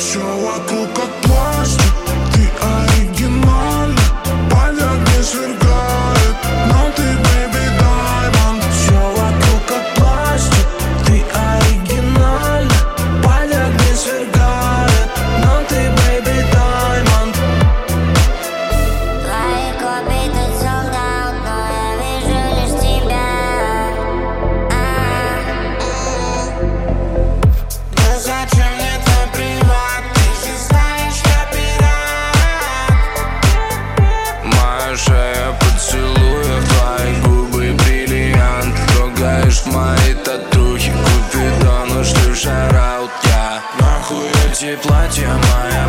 Все вокруг как пластик, ты оригинальна. Поля не свергает, но ты baby diamond. Все вокруг как пластик, ты оригинальна. Поля не свергает, но ты baby diamond. Твои копии тут солдат, но я вижу лишь тебя. Да зачем мне твой приват? Ты же знаешь, я пират. Моя шея поцелуев, твои губы бриллиант. Трогаешь мои татухи, Купидон, уж ты в шараут. Я нахуй эти платья мои.